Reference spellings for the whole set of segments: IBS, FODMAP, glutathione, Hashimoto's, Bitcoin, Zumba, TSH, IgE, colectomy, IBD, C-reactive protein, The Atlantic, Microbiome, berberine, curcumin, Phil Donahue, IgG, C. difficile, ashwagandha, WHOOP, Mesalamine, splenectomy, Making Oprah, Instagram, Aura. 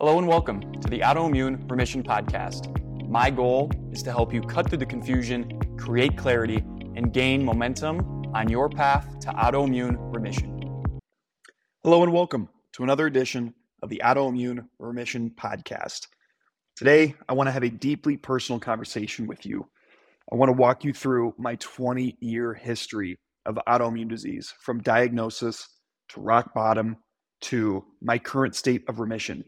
Hello and welcome to the Autoimmune Remission Podcast. My goal is to help you cut through the confusion, create clarity, and gain momentum on your path to autoimmune remission. Hello and welcome to another edition of the Autoimmune Remission Podcast. Today, I want to have a deeply personal conversation with you. I want to walk you through my 20-year history of autoimmune disease, from diagnosis to rock bottom to my current state of remission.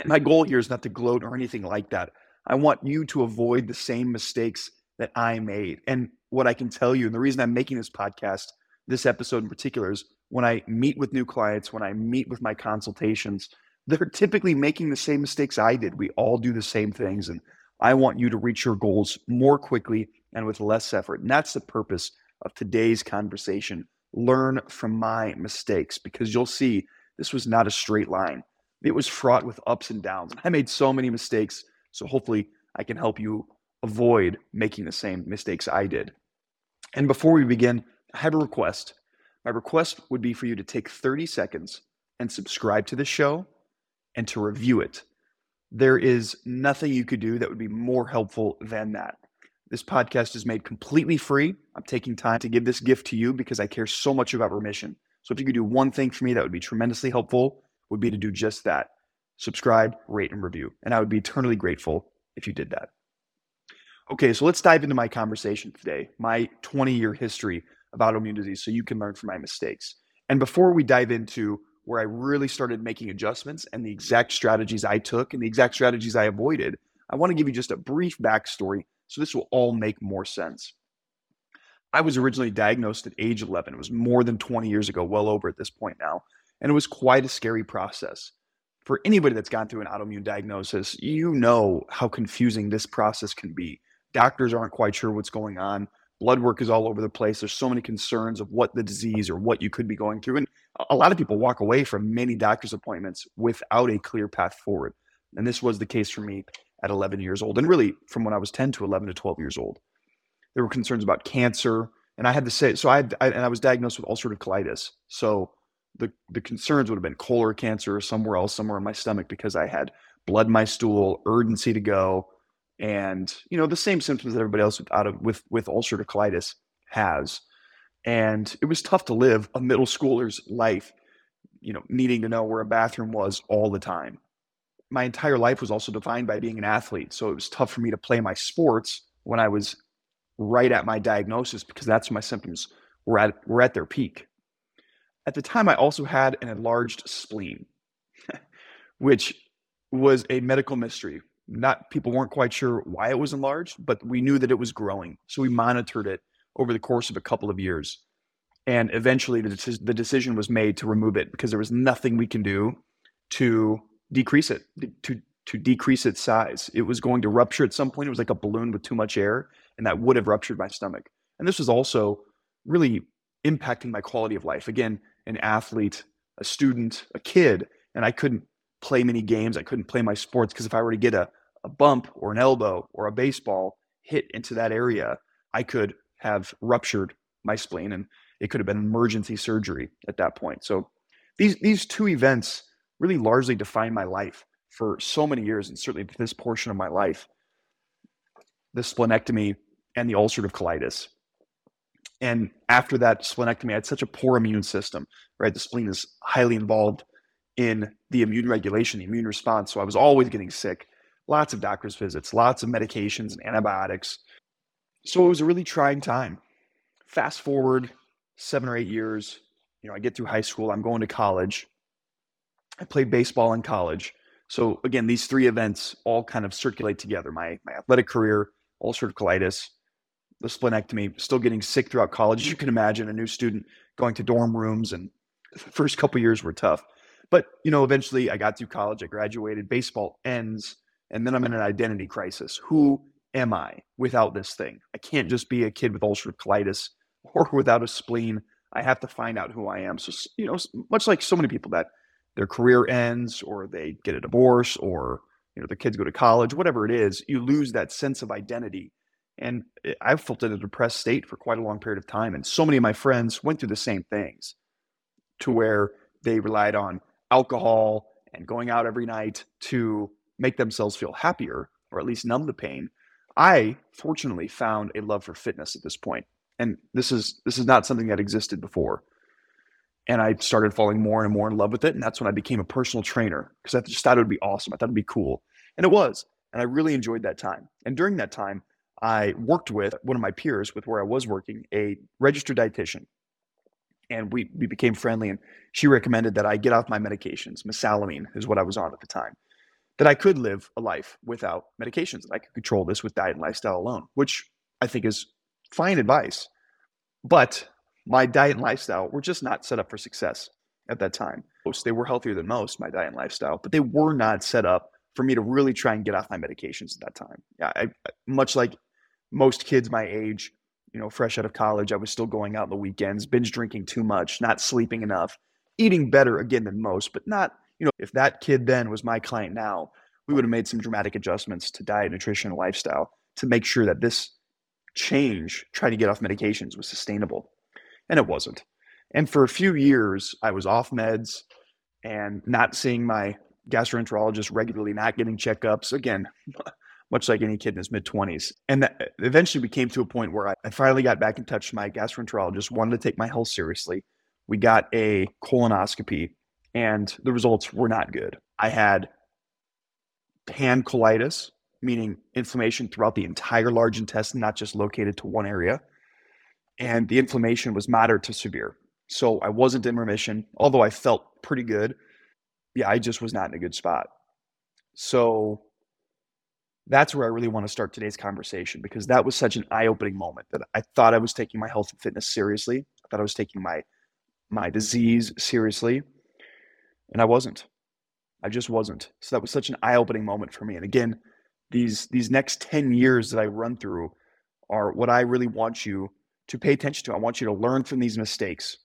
And my goal here is not to gloat or anything like that. I want you to avoid the same mistakes that I made. And what I can tell you, and the reason I'm making this podcast, this episode in particular, is when I meet with new clients, when I meet with my consultations, they're typically making the same mistakes I did. We all do the same things. And I want you to reach your goals more quickly and with less effort. And that's the purpose of today's conversation. Learn from my mistakes, because you'll see this was not a straight line. It was fraught with ups and downs. I made so many mistakes, so hopefully I can help you avoid making the same mistakes I did. And before we begin, I have a request. My request would be for you to take 30 seconds and subscribe to the show and to review it. There is nothing you could do that would be more helpful than that. This podcast is made completely free. I'm taking time to give this gift to you because I care so much about remission. So if you could do one thing for me, that would be tremendously helpful. Would be to do just that. Subscribe, rate, and review. And I would be eternally grateful if you did that. Okay, so let's dive into my conversation today, my 20-year history of autoimmune disease, so you can learn from my mistakes. And before we dive into where I really started making adjustments and the exact strategies I took and the exact strategies I avoided, I want to give you just a brief backstory so this will all make more sense. I was originally diagnosed at age 11. It was more than 20 years ago, well over at this point now. And it was quite a scary process. For anybody that's gone through an autoimmune diagnosis, you know how confusing this process can be. Doctors aren't quite sure what's going on. Blood work is all over the place. There's so many concerns of what the disease or what you could be going through. And a lot of people walk away from many doctor's appointments without a clear path forward. And this was the case for me at 11 years old, and really from when I was 10 to 11 to 12 years old. There were concerns about cancer. And I had to say, I was diagnosed with ulcerative colitis. So the concerns would have been colon cancer or somewhere in my stomach, because I had blood in my stool, urgency to go, and the same symptoms that everybody else with ulcerative colitis has. And it was tough to live a middle schooler's life, needing to know where a bathroom was all the time. My entire life was also defined by being an athlete. So it was tough for me to play my sports when I was right at my diagnosis, because that's when my symptoms were at their peak. At the time, I also had an enlarged spleen, which was a medical mystery. People weren't quite sure why it was enlarged, but we knew that it was growing. So we monitored it over the course of a couple of years. And eventually the decision was made to remove it, because there was nothing we can do to decrease it, to decrease its size. It was going to rupture at some point. It was like a balloon with too much air, and that would have ruptured my stomach. And this was also really impacting my quality of life. Again, an athlete, a student, a kid, and I couldn't play many games. I couldn't play my sports, because if I were to get a bump or an elbow or a baseball hit into that area, I could have ruptured my spleen, and it could have been emergency surgery at that point. So these two events really largely defined my life for so many years, and certainly this portion of my life, the splenectomy and the ulcerative colitis. And after that splenectomy, I had such a poor immune system, right? The spleen is highly involved in the immune regulation, the immune response. So I was always getting sick, lots of doctor's visits, lots of medications and antibiotics. So it was a really trying time. Fast forward 7 or 8 years, I get through high school, I'm going to college. I played baseball in college. So again, these three events all kind of circulate together. My athletic career, ulcerative colitis, the splenectomy, still getting sick throughout college. As you can imagine, a new student going to dorm rooms, and the first couple years were tough. But, eventually I got through college, I graduated, baseball ends, and then I'm in an identity crisis. Who am I without this thing? I can't just be a kid with ulcerative colitis or without a spleen. I have to find out who I am. So, much like so many people that their career ends, or they get a divorce, or, their kids go to college, whatever it is, you lose that sense of identity. And I felt in a depressed state for quite a long period of time. And so many of my friends went through the same things, to where they relied on alcohol and going out every night to make themselves feel happier or at least numb the pain, I fortunately found a love for fitness at this point. And this is not something that existed before. And I started falling more and more in love with it. And that's when I became a personal trainer because I just thought it would be awesome. I thought it'd be cool. And it was. And I really enjoyed that time. And during that time, I worked with one of my peers with where I was working, a registered dietitian. And we became friendly. And she recommended that I get off my medications. Mesalamine is what I was on at the time. That I could live a life without medications. That I could control this with diet and lifestyle alone, which I think is fine advice. But my diet and lifestyle were just not set up for success at that time. They were healthier than most, my diet and lifestyle, but they were not set up for me to really try and get off my medications at that time. I much like most kids my age, you know, fresh out of college, I was still going out on the weekends, binge drinking too much, not sleeping enough, eating better again than most, but not, you know, if that kid then was my client now, we would have made some dramatic adjustments to diet, nutrition, and lifestyle to make sure that this change, trying to get off medications, was sustainable. And it wasn't. And for a few years, I was off meds and not seeing my gastroenterologist regularly, not getting checkups. Again, much like any kid in his mid-20s. And that eventually we came to a point where I finally got back in touch with my gastroenterologist, wanted to take my health seriously. We got a colonoscopy and the results were not good. I had pan colitis, meaning inflammation throughout the entire large intestine, not just located to one area. And the inflammation was moderate to severe. So I wasn't in remission, although I felt pretty good. Yeah, I just was not in a good spot. So that's where I really want to start today's conversation, because that was such an eye-opening moment that I thought I was taking my health and fitness seriously. I thought I was taking my disease seriously. And I wasn't. I just wasn't. So that was such an eye-opening moment for me. And again, these next 10 years that I run through are what I really want you to pay attention to. I want you to learn from these mistakes,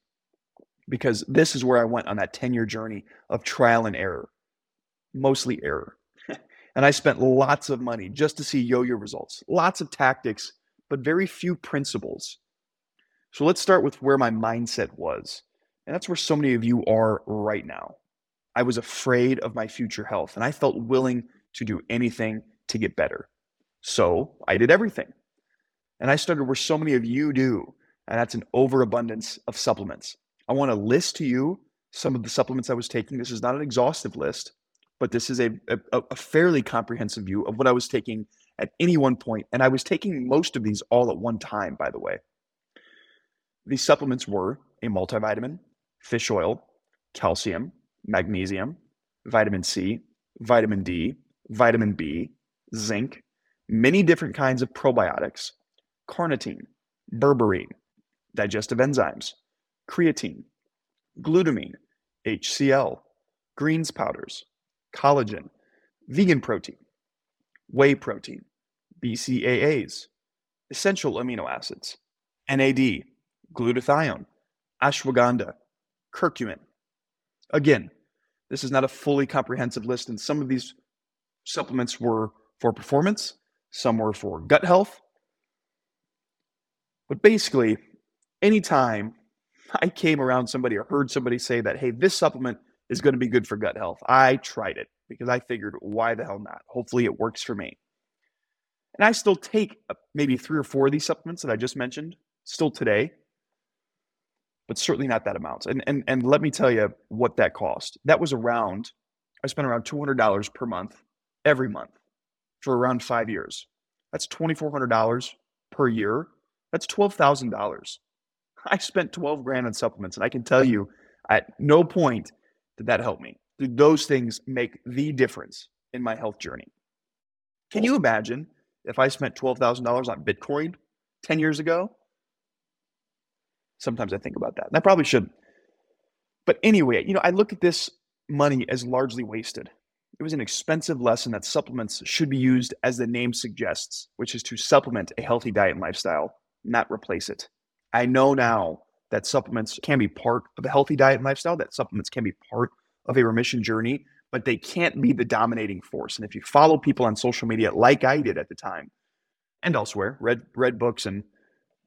because this is where I went on that 10-year journey of trial and error, mostly error. And I spent lots of money just to see yo-yo results, lots of tactics, but very few principles. So let's start with where my mindset was. And that's where so many of you are right now. I was afraid of my future health, and I felt willing to do anything to get better. So I did everything. And I started where so many of you do, and that's an overabundance of supplements. I want to list to you some of the supplements I was taking. This is not an exhaustive list, but this is a fairly comprehensive view of what I was taking at any one point. And I was taking most of these all at one time, by the way. These supplements were a multivitamin, fish oil, calcium, magnesium, vitamin C, vitamin D, vitamin B, zinc, many different kinds of probiotics, carnitine, berberine, digestive enzymes, creatine, glutamine, HCl, greens powders, collagen, vegan protein, whey protein, BCAAs, essential amino acids, NAD, glutathione, ashwagandha, curcumin. Again, this is not a fully comprehensive list, and some of these supplements were for performance, some were for gut health. But basically, anytime I came around somebody or heard somebody say that, hey, this supplement is going to be good for gut health, I tried it because I figured, why the hell not? Hopefully it works for me. And I still take maybe 3 or 4 of these supplements that I just mentioned still today, but certainly not that amount. And let me tell you what that cost. That was I spent around $200 per month, every month, for around 5 years. That's $2,400 per year. That's $12,000. I spent $12,000 on supplements, and I can tell you at no point did that help me. Did those things make the difference in my health journey? Can you imagine if I spent $12,000 on Bitcoin 10 years ago? Sometimes I think about that, and I probably shouldn't. But anyway, I look at this money as largely wasted. It was an expensive lesson that supplements should be used as the name suggests, which is to supplement a healthy diet and lifestyle, not replace it. I know now that supplements can be part of a healthy diet and lifestyle, that supplements can be part of a remission journey, but they can't be the dominating force. And if you follow people on social media like I did at the time and elsewhere, read books and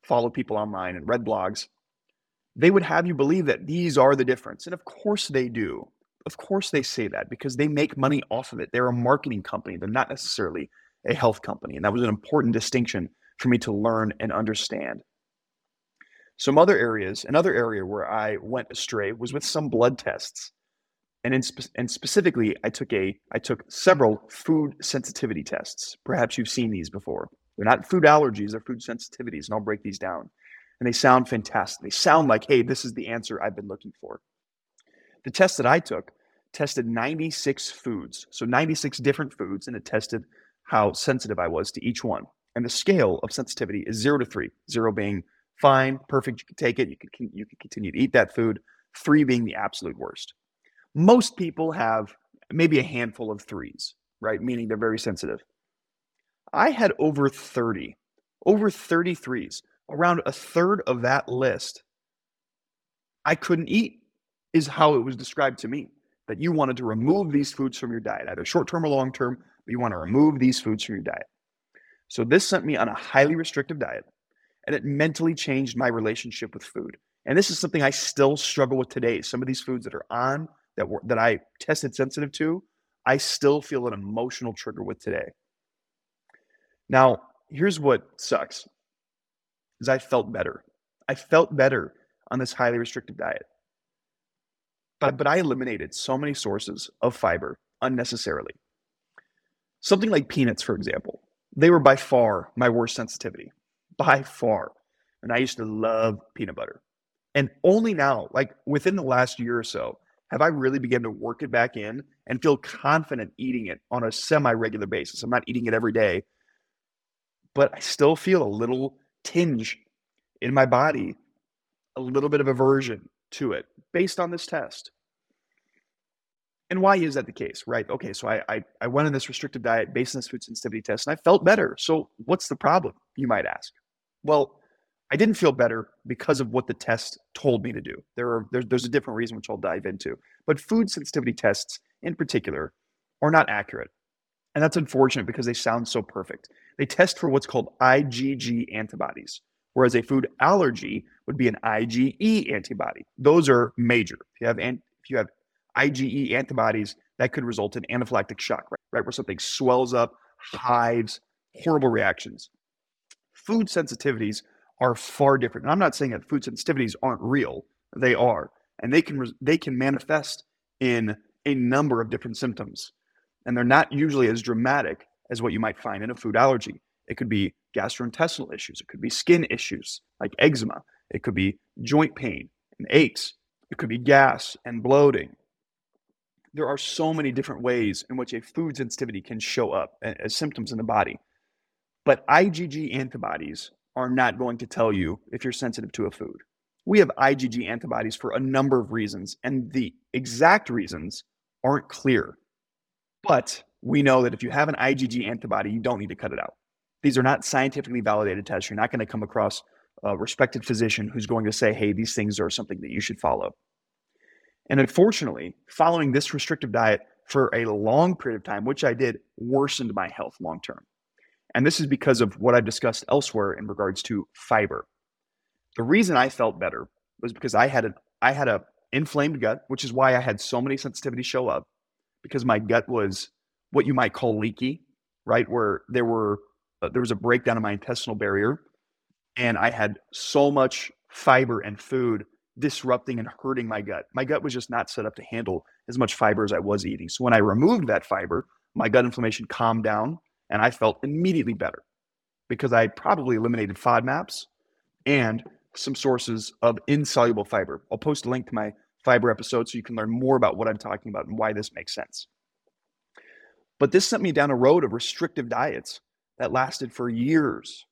follow people online and read blogs, they would have you believe that these are the difference. And of course they do. Of course they say that, because they make money off of it. They're a marketing company. They're not necessarily a health company. And that was an important distinction for me to learn and understand. Some other areas, another area where I went astray was with some blood tests. And specifically, I took several food sensitivity tests. Perhaps you've seen these before. They're not food allergies, they're food sensitivities, and I'll break these down. And they sound fantastic. They sound like, hey, this is the answer I've been looking for. The test that I took tested 96 foods, so 96 different foods, and it tested how sensitive I was to each one. And the scale of sensitivity is 0 to 3, 0 being fine, perfect, you can take it, you can continue to eat that food, 3 being the absolute worst. Most people have maybe a handful of 3s, right? Meaning they're very sensitive. I had over 30 3s. Around a third of that list, I couldn't eat, is how it was described to me, that you wanted to remove these foods from your diet, either short-term or long-term, but you want to remove these foods from your diet. So this sent me on a highly restrictive diet, and it mentally changed my relationship with food. And this is something I still struggle with today. Some of these foods that are on, that I tested sensitive to, I still feel an emotional trigger with today. Now, here's what sucks, is I felt better. I felt better on this highly restrictive diet. But I eliminated so many sources of fiber unnecessarily. Something like peanuts, for example. They were by far my worst sensitivity. By far. And I used to love peanut butter. And only now, like within the last year or so, have I really begun to work it back in and feel confident eating it on a semi-regular basis. I'm not eating it every day, but I still feel a little tinge in my body, a little bit of aversion to it based on this test. And why is that the case, right? Okay, so I went on this restrictive diet based on this food sensitivity test, and I felt better. So what's the problem, you might ask? Well, I didn't feel better because of what the test told me to do. There's a different reason, which I'll dive into. But food sensitivity tests in particular are not accurate. And that's unfortunate because they sound so perfect. They test for what's called IgG antibodies, whereas a food allergy would be an IgE antibody. Those are major. If you have IgE antibodies, that could result in anaphylactic shock, right? Where something swells up, hives, horrible reactions. Food sensitivities are far different. And I'm not saying that food sensitivities aren't real. They are. And they can manifest in a number of different symptoms. And they're not usually as dramatic as what you might find in a food allergy. It could be gastrointestinal issues. It could be skin issues like eczema. It could be joint pain and aches. It could be gas and bloating. There are so many different ways in which a food sensitivity can show up as symptoms in the body. But IgG antibodies are not going to tell you if you're sensitive to a food. We have IgG antibodies for a number of reasons, and the exact reasons aren't clear. But we know that if you have an IgG antibody, you don't need to cut it out. These are not scientifically validated tests. You're not going to come across a respected physician who's going to say, hey, these things are something that you should follow. And unfortunately, following this restrictive diet for a long period of time, which I did, worsened my health long term. And this is because of what I've discussed elsewhere in regards to fiber. The reason I felt better was because I had an inflamed gut, which is why I had so many sensitivities show up, because my gut was what you might call leaky, right? Where there was a breakdown in my intestinal barrier, and I had so much fiber and food disrupting and hurting my gut. My gut was just not set up to handle as much fiber as I was eating. So when I removed that fiber, my gut inflammation calmed down, and I felt immediately better because I probably eliminated FODMAPs and some sources of insoluble fiber. I'll post a link to my fiber episode so you can learn more about what I'm talking about and why this makes sense. But this sent me down a road of restrictive diets that lasted for years,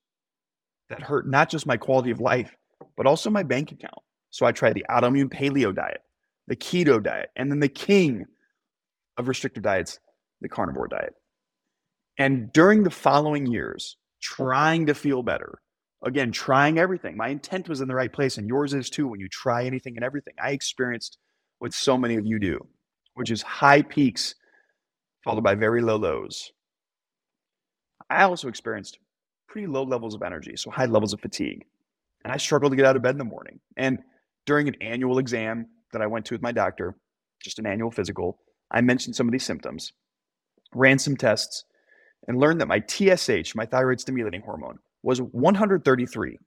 that hurt not just my quality of life, but also my bank account. So I tried the autoimmune paleo diet, the keto diet, and then the king of restrictive diets, the carnivore diet. And during the following years, trying to feel better, again, trying everything. My intent was in the right place, and yours is too when you try anything and everything. I experienced what so many of you do, which is high peaks followed by very low lows. I also experienced pretty low levels of energy, so high levels of fatigue. And I struggled to get out of bed in the morning. And during an annual exam that I went to with my doctor, just an annual physical, I mentioned some of these symptoms, ran some tests, and learned that my TSH, my thyroid stimulating hormone, was 133.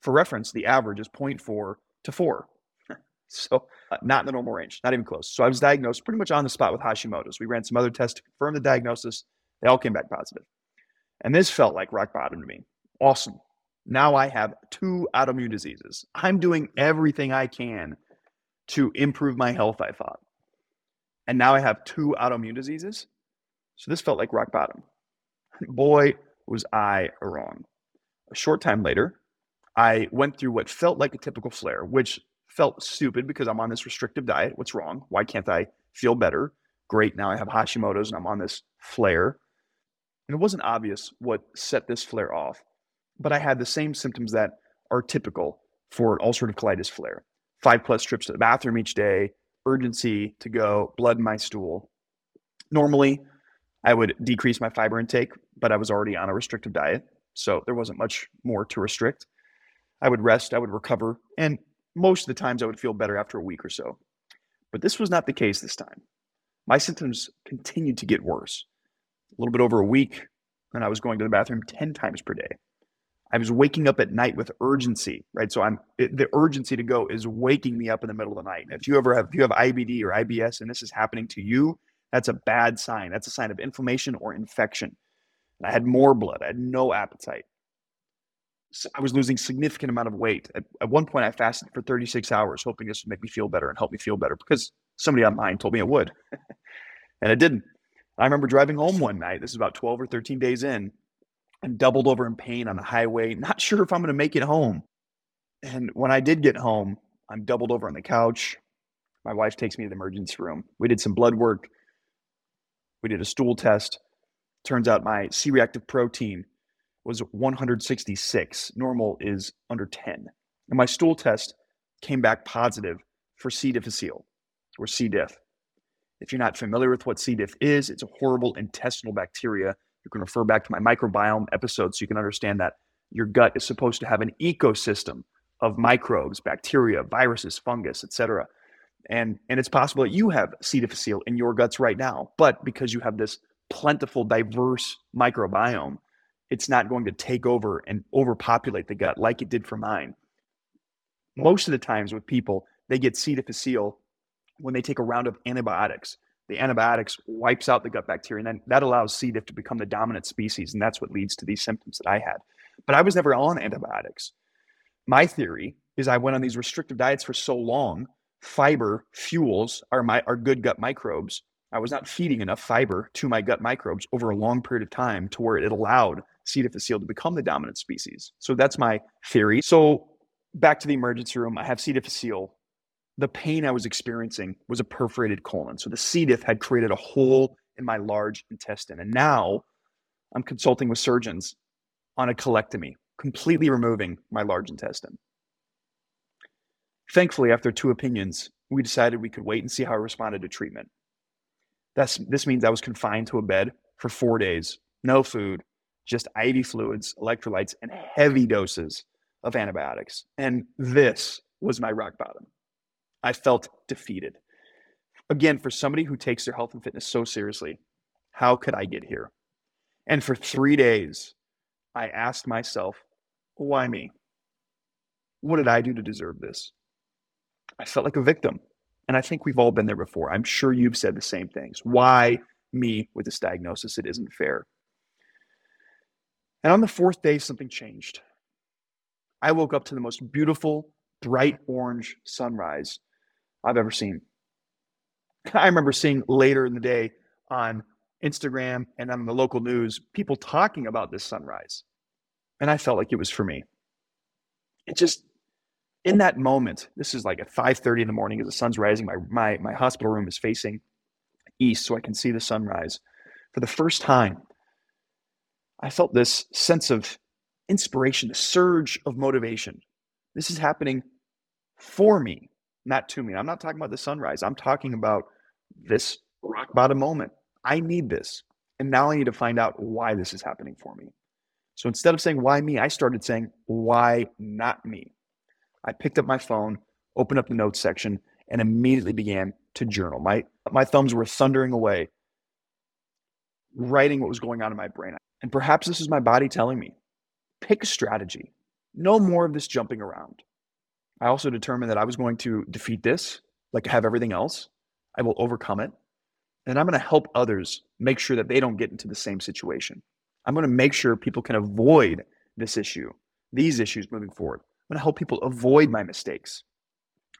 For reference, the average is 0.4 to 4. So not in the normal range, not even close. So I was diagnosed pretty much on the spot with Hashimoto's. We ran some other tests to confirm the diagnosis. They all came back positive. And this felt like rock bottom to me. Awesome. Now I have 2 autoimmune diseases. I'm doing everything I can to improve my health, I thought. And now I have 2 autoimmune diseases. So this felt like rock bottom. Boy, was I wrong. A short time later, I went through what felt like a typical flare, which felt stupid because I'm on this restrictive diet. What's wrong? Why can't I feel better? Great, now I have Hashimoto's and I'm on this flare. And it wasn't obvious what set this flare off, but I had the same symptoms that are typical for an ulcerative colitis flare. 5+ trips to the bathroom each day, urgency to go, blood in my stool. Normally, I would decrease my fiber intake, but I was already on a restrictive diet, so there wasn't much more to restrict. I would rest, I would recover, and most of the times I would feel better after a week or so. But this was not the case this time. My symptoms continued to get worse. A little bit over a week, and I was going to the bathroom 10 times per day. I was waking up at night with urgency, right? So the urgency to go is waking me up in the middle of the night. If you have IBD or IBS and this is happening to you, that's a bad sign. That's a sign of inflammation or infection. And I had more blood. I had no appetite. So I was losing significant amount of weight. At one point, I fasted for 36 hours, hoping this would make me feel better and help me feel better because somebody online told me it would, and it didn't. I remember driving home one night. This is about 12 or 13 days in, and doubled over in pain on the highway, not sure if I'm going to make it home. And when I did get home, I'm doubled over on the couch. My wife takes me to the emergency room. We did some blood work. We did a stool test. Turns out my C-reactive protein was 166. Normal is under 10. And my stool test came back positive for C. difficile, or C. diff. If you're not familiar with what C. diff is, it's a horrible intestinal bacteria. You can refer back to my microbiome episode so you can understand that your gut is supposed to have an ecosystem of microbes, bacteria, viruses, fungus, etc. And it's possible that you have C. difficile in your guts right now, but because you have this plentiful, diverse microbiome, it's not going to take over and overpopulate the gut like it did for mine. Most of the times with people, they get C. difficile when they take a round of antibiotics. The antibiotics wipes out the gut bacteria, and then that allows C. diff to become the dominant species, and that's what leads to these symptoms that I had. But I was never on antibiotics. My theory is I went on these restrictive diets for so long, fiber fuels our good gut microbes. I was not feeding enough fiber to my gut microbes over a long period of time to where it allowed C. difficile to become the dominant species. So that's my theory. So back to the emergency room, I have C. difficile. The pain I was experiencing was a perforated colon. So the C. diff had created a hole in my large intestine. And now I'm consulting with surgeons on a colectomy, completely removing my large intestine. Thankfully, after 2 opinions, we decided we could wait and see how I responded to treatment. This means I was confined to a bed for 4 days, no food, just IV fluids, electrolytes, and heavy doses of antibiotics. And this was my rock bottom. I felt defeated. Again, for somebody who takes their health and fitness so seriously, how could I get here? And for 3 days, I asked myself, why me? What did I do to deserve this? I felt like a victim. And I think we've all been there before. I'm sure you've said the same things. Why me with this diagnosis? It isn't fair. And on the 4th day, something changed. I woke up to the most beautiful, bright orange sunrise I've ever seen. I remember seeing later in the day on Instagram and on the local news, people talking about this sunrise. And I felt like it was for me. It just, in that moment, this is like at 5:30 in the morning as the sun's rising, my hospital room is facing east so I can see the sunrise. For the first time, I felt this sense of inspiration, the surge of motivation. This is happening for me, not to me. I'm not talking about the sunrise. I'm talking about this rock bottom moment. I need this. And now I need to find out why this is happening for me. So instead of saying, why me? I started saying, why not me? I picked up my phone, opened up the notes section, and immediately began to journal. My thumbs were thundering away, writing what was going on in my brain. And perhaps this is my body telling me, pick a strategy. No more of this jumping around. I also determined that I was going to defeat this, like I have everything else. I will overcome it. And I'm going to help others make sure that they don't get into the same situation. I'm going to make sure people can avoid this issue, these issues moving forward. I'm going to help people avoid my mistakes.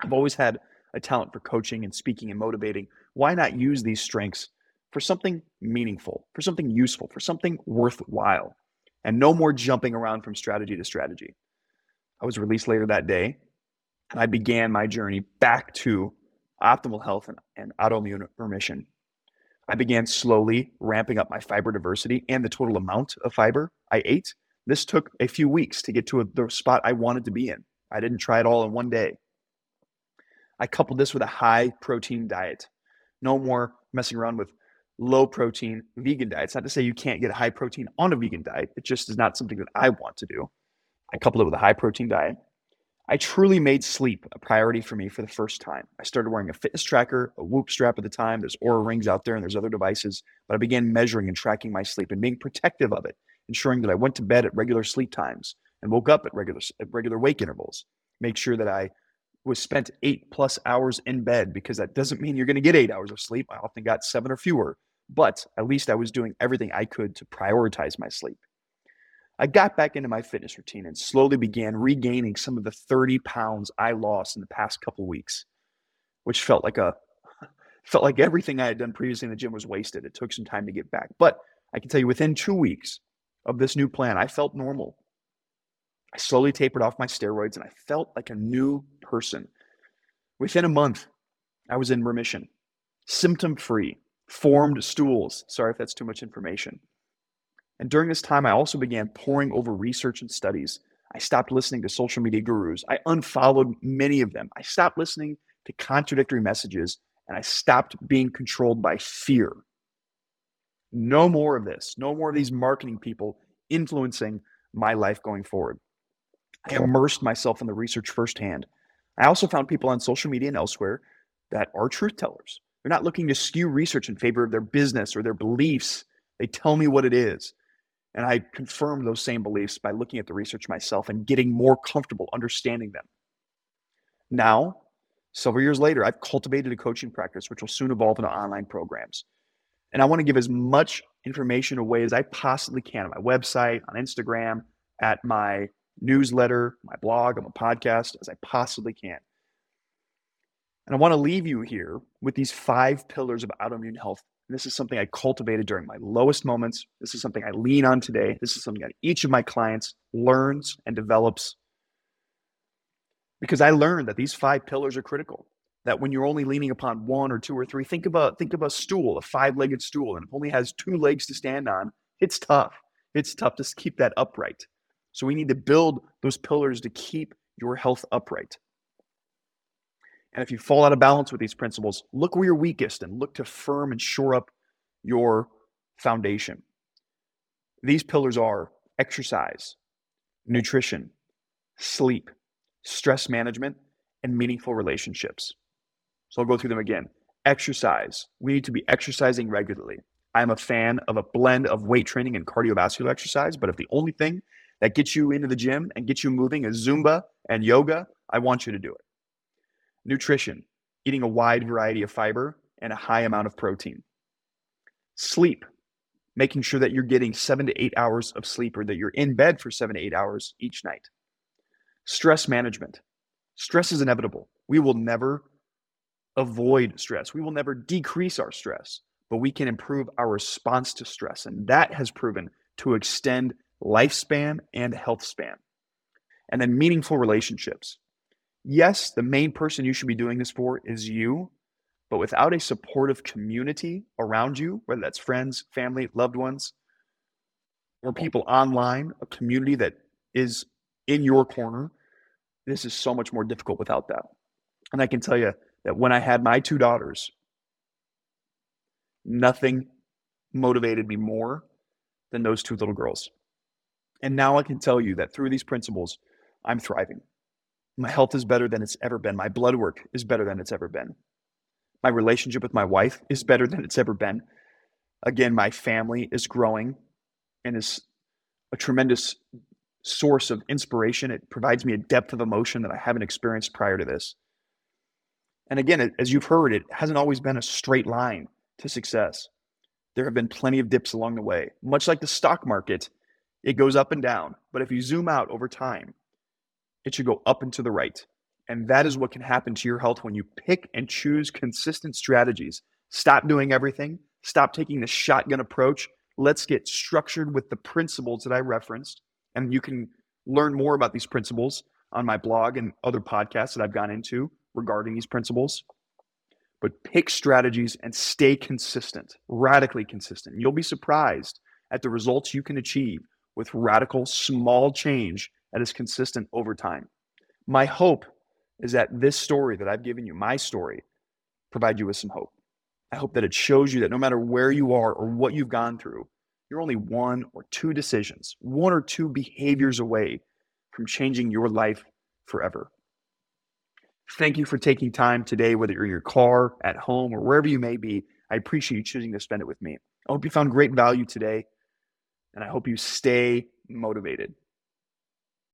I've always had a talent for coaching and speaking and motivating. Why not use these strengths for something meaningful, for something useful, for something worthwhile? And no more jumping around from strategy to strategy. I was released later that day, and I began my journey back to optimal health and autoimmune remission. I began slowly ramping up my fiber diversity and the total amount of fiber I ate. This took a few weeks to get to the spot I wanted to be in. I didn't try it all in one day. I coupled this with a high protein diet. No more messing around with low protein vegan diets. Not to say you can't get a high protein on a vegan diet. It just is not something that I want to do. I coupled it with a high protein diet. I truly made sleep a priority for me for the first time. I started wearing a fitness tracker, a Whoop strap at the time. There's Aura rings out there and there's other devices, but I began measuring and tracking my sleep and being protective of it, ensuring that I went to bed at regular sleep times and woke up at regular wake intervals. Make sure that I was spent 8+ hours in bed, because that doesn't mean you're going to get 8 hours of sleep. I often got 7 or fewer, but at least I was doing everything I could to prioritize my sleep. I got back into my fitness routine and slowly began regaining some of the 30 pounds I lost in the past couple weeks, which felt like everything I had done previously in the gym was wasted. It took some time to get back. But I can tell you, within 2 weeks of this new plan, I felt normal. I slowly tapered off my steroids and I felt like a new person. Within a month, I was in remission, symptom-free, formed stools. Sorry if that's too much information. And during this time, I also began poring over research and studies. I stopped listening to social media gurus. I unfollowed many of them. I stopped listening to contradictory messages, and I stopped being controlled by fear. No more of this. No more of these marketing people influencing my life going forward. I immersed myself in the research firsthand. I also found people on social media and elsewhere that are truth tellers. They're not looking to skew research in favor of their business or their beliefs. They tell me what it is. And I confirmed those same beliefs by looking at the research myself and getting more comfortable understanding them. Now, several years later, I've cultivated a coaching practice, which will soon evolve into online programs. And I want to give as much information away as I possibly can on my website, on Instagram, at my newsletter, my blog, on my podcast, as I possibly can. And I want to leave you here with these 5 pillars of autoimmune health. And this is something I cultivated during my lowest moments. This is something I lean on today. This is something that each of my clients learns and develops. Because I learned that these 5 pillars are critical. That when you're only leaning upon 1 or 2 or 3, think of a stool, a 5-legged stool, and it only has 2 legs to stand on. It's tough. It's tough to keep that upright. So we need to build those pillars to keep your health upright. And if you fall out of balance with these principles, look where you're weakest and look to firm and shore up your foundation. These pillars are exercise, nutrition, sleep, stress management, and meaningful relationships. So I'll go through them again. Exercise. We need to be exercising regularly. I'm a fan of a blend of weight training and cardiovascular exercise, but if the only thing that gets you into the gym and gets you moving is Zumba and yoga, I want you to do it. Nutrition. Eating a wide variety of fiber and a high amount of protein. Sleep. Making sure that you're getting 7 to 8 hours of sleep, or that you're in bed for 7 to 8 hours each night. Stress management. Stress is inevitable. We will never avoid stress. We will never decrease our stress, but we can improve our response to stress. And that has proven to extend lifespan and health span. And then meaningful relationships. Yes, the main person you should be doing this for is you, but without a supportive community around you, whether that's friends, family, loved ones, or people online, a community that is in your corner, this is so much more difficult without that. And I can tell you that when I had my 2 daughters, nothing motivated me more than those 2 little girls. And now I can tell you that through these principles, I'm thriving. My health is better than it's ever been. My blood work is better than it's ever been. My relationship with my wife is better than it's ever been. Again, my family is growing and is a tremendous source of inspiration. It provides me a depth of emotion that I haven't experienced prior to this. And again, as you've heard, it hasn't always been a straight line to success. There have been plenty of dips along the way. Much like the stock market, it goes up and down. But if you zoom out over time, it should go up and to the right. And that is what can happen to your health when you pick and choose consistent strategies. Stop doing everything. Stop taking the shotgun approach. Let's get structured with the principles that I referenced. And you can learn more about these principles on my blog and other podcasts that I've gone into regarding these principles. But pick strategies and stay consistent, radically consistent. You'll be surprised at the results you can achieve with radical small change that is consistent over time. My hope is that this story that I've given you, my story, provide you with some hope. I hope that it shows you that no matter where you are or what you've gone through, you're only one or two decisions, one or two behaviors away from changing your life forever. Thank you for taking time today, whether you're in your car, at home, or wherever you may be. I appreciate you choosing to spend it with me. I hope you found great value today, and I hope you stay motivated.